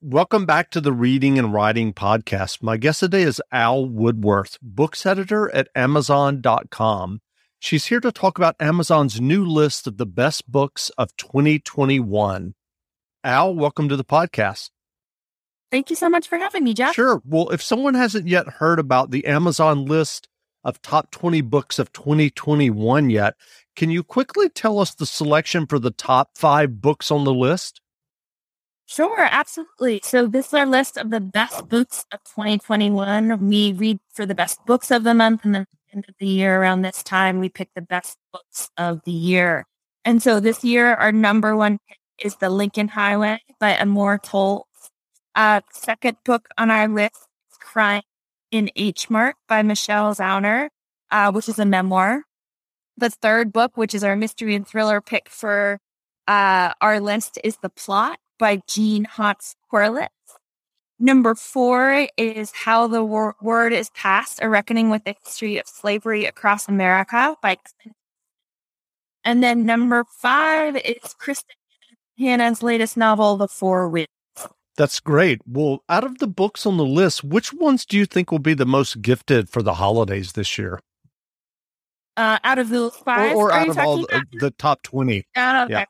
Welcome back to the Reading and Writing Podcast. My guest today is Al Woodworth, books editor at Amazon.com. She's here to talk about Amazon's new list of the best books of 2021. Al, welcome to the podcast. Thank you so much for having me, Jeff. Sure. Well, if someone hasn't yet heard about the Amazon list of top 20 books of 2021 yet, can you quickly tell us the selection for the top 5 books on the list? Sure, absolutely. So this is our list of the best books of 2021. We read for the best books of the month, and then at the end of the year around this time, we pick the best books of the year. And so this year, our number one pick is The Lincoln Highway by Amor Towles. Second book on our list is Crying in H Mart by Michelle Zauner, which is a memoir. The third book, which is our mystery and thriller pick for our list, is The Plot by Jean Hanff Korelitz. Number 4 is How the World Is Passed, A Reckoning with the History of Slavery Across America by Clint Smith. And then number 5 is Kristin Hannah's latest novel, The Four Winds. That's great. Well, out of the books on the list, which ones do you think will be the most gifted for the holidays this year? Out of those 5? Or out of all the top 20? Yeah.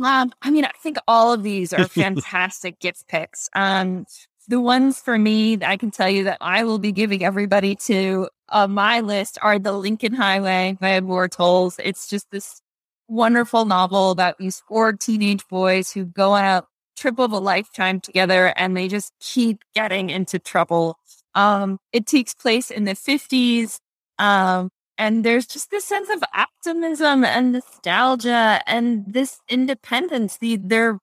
I mean, I think all of these are fantastic gift picks. The ones for me that I can tell you that I will be giving everybody to on my list are The Lincoln Highway by Amor Towles. It's just this wonderful novel about these 4 teenage boys who go on a trip of a lifetime together, and they just keep getting into trouble. It takes place in the 50s. And there's just this sense of optimism and nostalgia and this independence. They're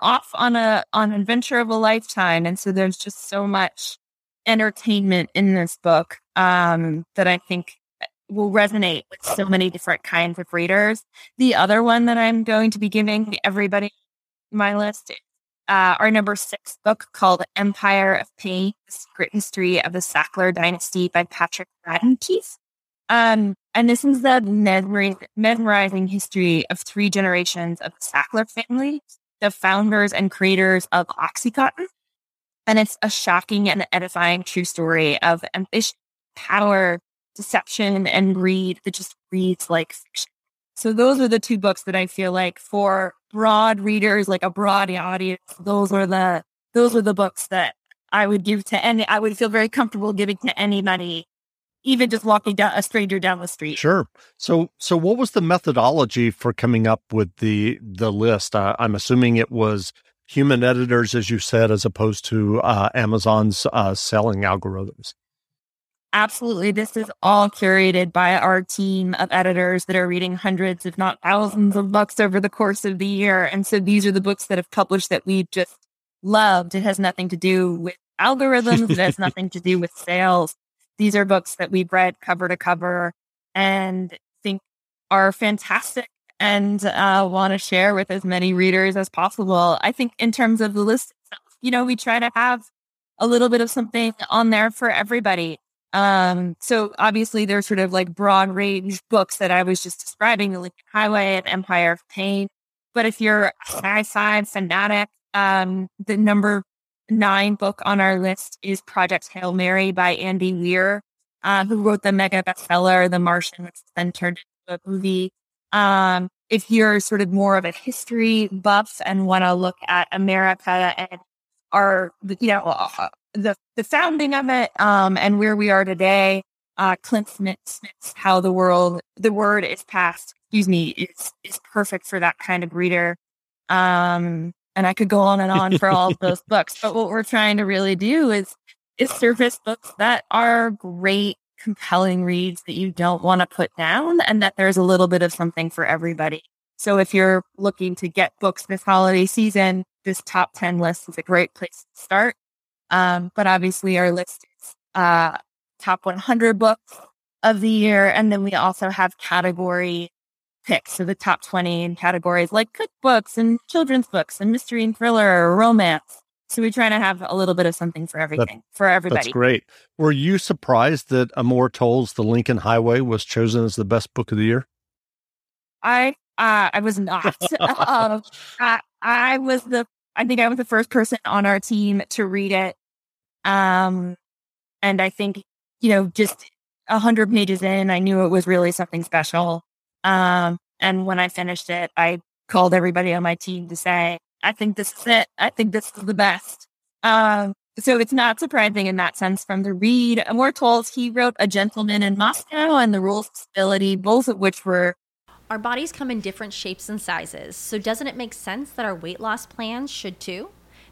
off on an adventure of a lifetime. And so there's just so much entertainment in this book that I think will resonate with so many different kinds of readers. The other one that I'm going to be giving everybody on my list is our number 6 book called Empire of Pain, The Secret History of the Sackler Dynasty by Patrick Radden Keefe. And this is the memorizing history of 3 generations of the Sackler family, the founders and creators of OxyContin. And it's a shocking and edifying true story of ambition, power, deception, and greed that just reads like fiction. So those are the 2 books that I feel like for broad readers, like a broad audience, those are the books that I would give to any, I would feel very comfortable giving to anybody, even just walking down a stranger down the street. Sure. So what was the methodology for coming up with the list? I'm assuming it was human editors, as you said, as opposed to Amazon's selling algorithms. Absolutely. This is all curated by our team of editors that are reading hundreds, if not thousands of books over the course of the year. And so these are the books that have published that we just loved. It has nothing to do with algorithms. It has nothing to do with sales. These are books that we've read cover to cover and think are fantastic and want to share with as many readers as possible. I think in terms of the list itself, we try to have a little bit of something on there for everybody. So obviously there's sort of like broad range books that I was just describing, The Lincoln Highway and Empire of Pain. But if you're a sci-fi fanatic, the number 9 book on our list is Project Hail Mary by Andy Weir, who wrote the mega bestseller The Martian, which then turned into a movie. If you're sort of more of a history buff and want to look at America and the founding of it and where we are today, Clint Smith's How the Word is Passed, is perfect for that kind of reader. And I could go on and on for all of those books. But what we're trying to really do is surface books that are great, compelling reads that you don't want to put down, and that there's a little bit of something for everybody. So if you're looking to get books this holiday season, this top 10 list is a great place to start. But obviously our list is top 100 books of the year. And then we also have category picks, so the top 20 in categories like cookbooks and children's books and mystery and thriller or romance. So we try to have a little bit of something for everything, for everybody. That's great. Were you surprised that Amor Towles' The Lincoln Highway was chosen as the best book of the year? I was not. I was the I think I was the first person on our team to read it. And I think, you know, just 100 pages in, I knew it was really something special. And when I finished it, I called everybody on my team to say, I think this is it. I think this is the best. So it's not surprising in that sense from the read. Amor Towles, he wrote A Gentleman in Moscow and The Rules of Civility, both of which were... Our bodies come in different shapes and sizes, so doesn't it make sense that our weight loss plans should too?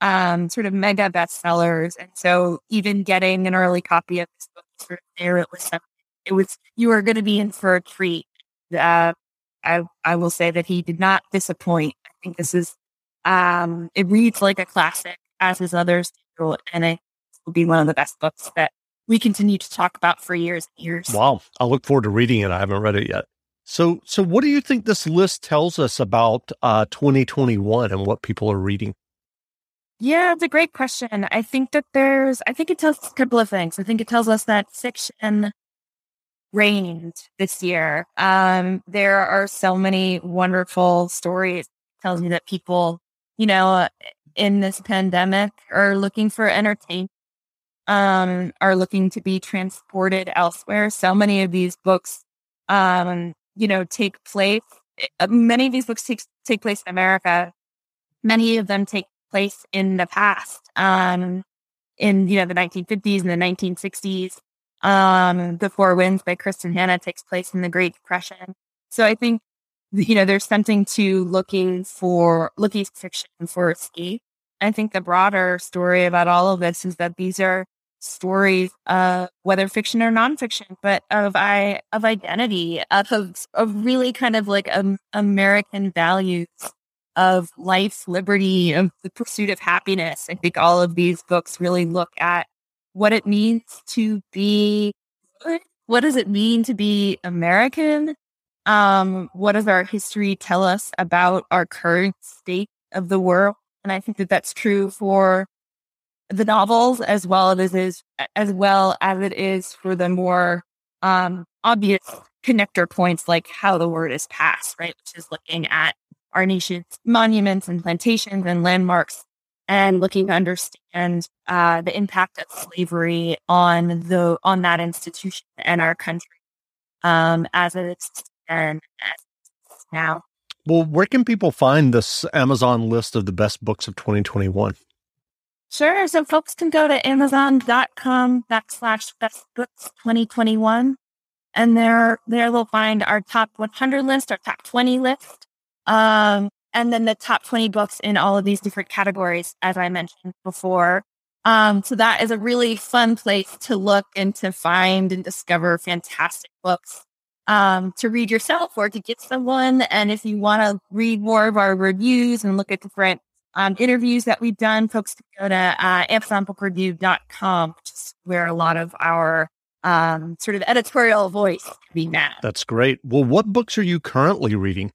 Sort of mega bestsellers, and so even getting an early copy of this book, sort of there it was. You were going to be in for a treat. I will say that he did not disappoint. I think this is it reads like a classic, as is others, and it will be one of the best books that we continue to talk about for years and years. Wow, I look forward to reading it. I haven't read it yet. So what do you think this list tells us about 2021 and what people are reading? Yeah, it's a great question. I think it tells us a couple of things. I think it tells us that fiction reigned this year. There are so many wonderful stories. It tells me that people, you know, in this pandemic are looking for entertainment, are looking to be transported elsewhere. So many of these books, take place. Many of these books take place in America. Many of them take place in the past, in, the 1950s and the 1960s. The Four Winds by Kristin Hannah takes place in the Great Depression. So I think, there's something to looking for fiction for escape. I think the broader story about all of this is that these are stories, whether fiction or nonfiction, but of identity, of really kind of like American values, of life, liberty, of the pursuit of happiness. I think all of these books really look at what it means to be good. What does it mean to be American? What does our history tell us about our current state of the world? And I think that that's true for the novels as well as it is for the more obvious connector points, like How the World Is Passed, right? Which is looking at our nation's monuments and plantations and landmarks, and looking to understand the impact of slavery on that institution and our country as it exists then and as now. Well, where can people find this Amazon list of the best books of 2021? Sure. So folks can go to Amazon.com/bestbooks2021, and there they'll find our top 100 list, our top 20 list. And then the top 20 books in all of these different categories, as I mentioned before. So that is a really fun place to look and to find and discover fantastic books to read yourself or to get someone. And if you want to read more of our reviews and look at different interviews that we've done, folks can go to AmazonBookReview.com, which is where a lot of our sort of editorial voice can be found. That's great. Well, what books are you currently reading?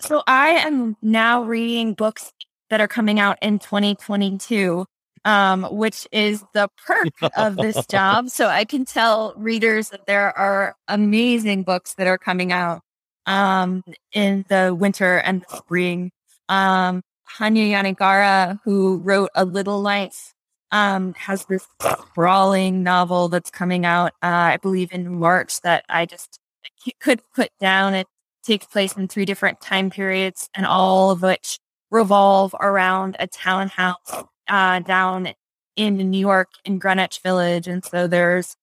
So I am now reading books that are coming out in 2022, which is the perk of this job. So I can tell readers that there are amazing books that are coming out in the winter and the spring. Hanya Yanagihara, who wrote A Little Life, has this sprawling novel that's coming out, I believe, in March that I just could put down. It takes place in 3 different time periods, and all of which revolve around a townhouse down in New York in Greenwich Village. And so there's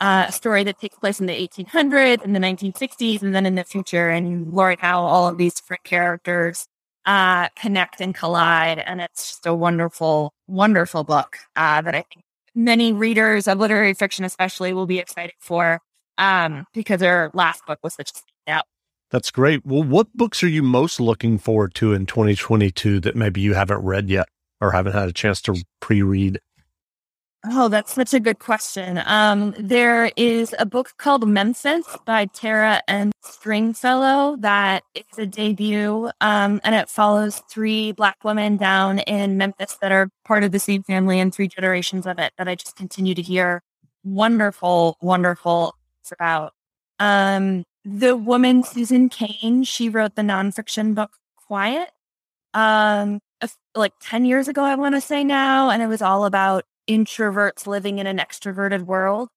a story that takes place in the 1800s, in the 1960s, and then in the future, and Lauren Howell, all of these different characters connect and collide. And it's just a wonderful, wonderful book that I think many readers of literary fiction especially will be excited for because her last book was such a standout. That's great. Well, what books are you most looking forward to in 2022 that maybe you haven't read yet or haven't had a chance to pre-read? Oh, that's such a good question. There is a book called Memphis by Tara M. Stringfellow that is a debut, and it follows 3 Black women down in Memphis that are part of the same family and 3 generations of it that I just continue to hear wonderful, wonderful things about. The woman, Susan Cain, she wrote the nonfiction book Quiet, like 10 years ago, I want to say now. And it was all about introverts living in an extroverted world.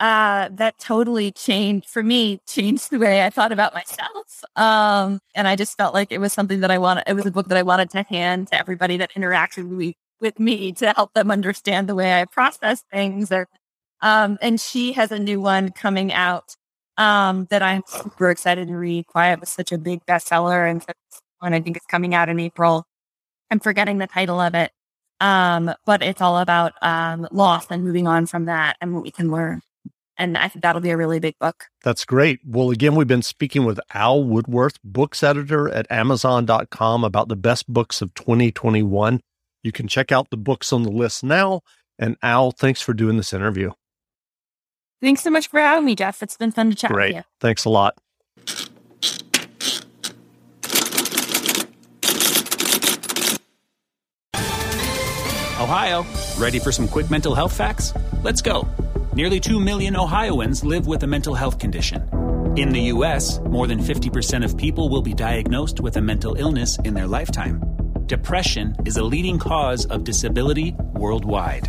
That totally changed, for me, changed the way I thought about myself. And I just felt like it was something that I wanted. It was a book that I wanted to hand to everybody that interacted with me to help them understand the way I process things. And she has a new one coming out that I'm super excited to read. Quiet was such a big bestseller, and I think it's coming out in April. I'm forgetting the title of it, but it's all about loss and moving on from that and what we can learn. And I think that'll be a really big book. That's great. Well, again, we've been speaking with Al Woodworth, books editor at Amazon.com, about the best books of 2021. You can check out the books on the list now. And Al, thanks for doing this interview. Thanks so much for having me, Jeff. It's been fun to chat with you. Thanks a lot. Ohio, ready for some quick mental health facts? Let's go. Nearly 2 million Ohioans live with a mental health condition. In the U.S., more than 50% of people will be diagnosed with a mental illness in their lifetime. Depression is a leading cause of disability worldwide.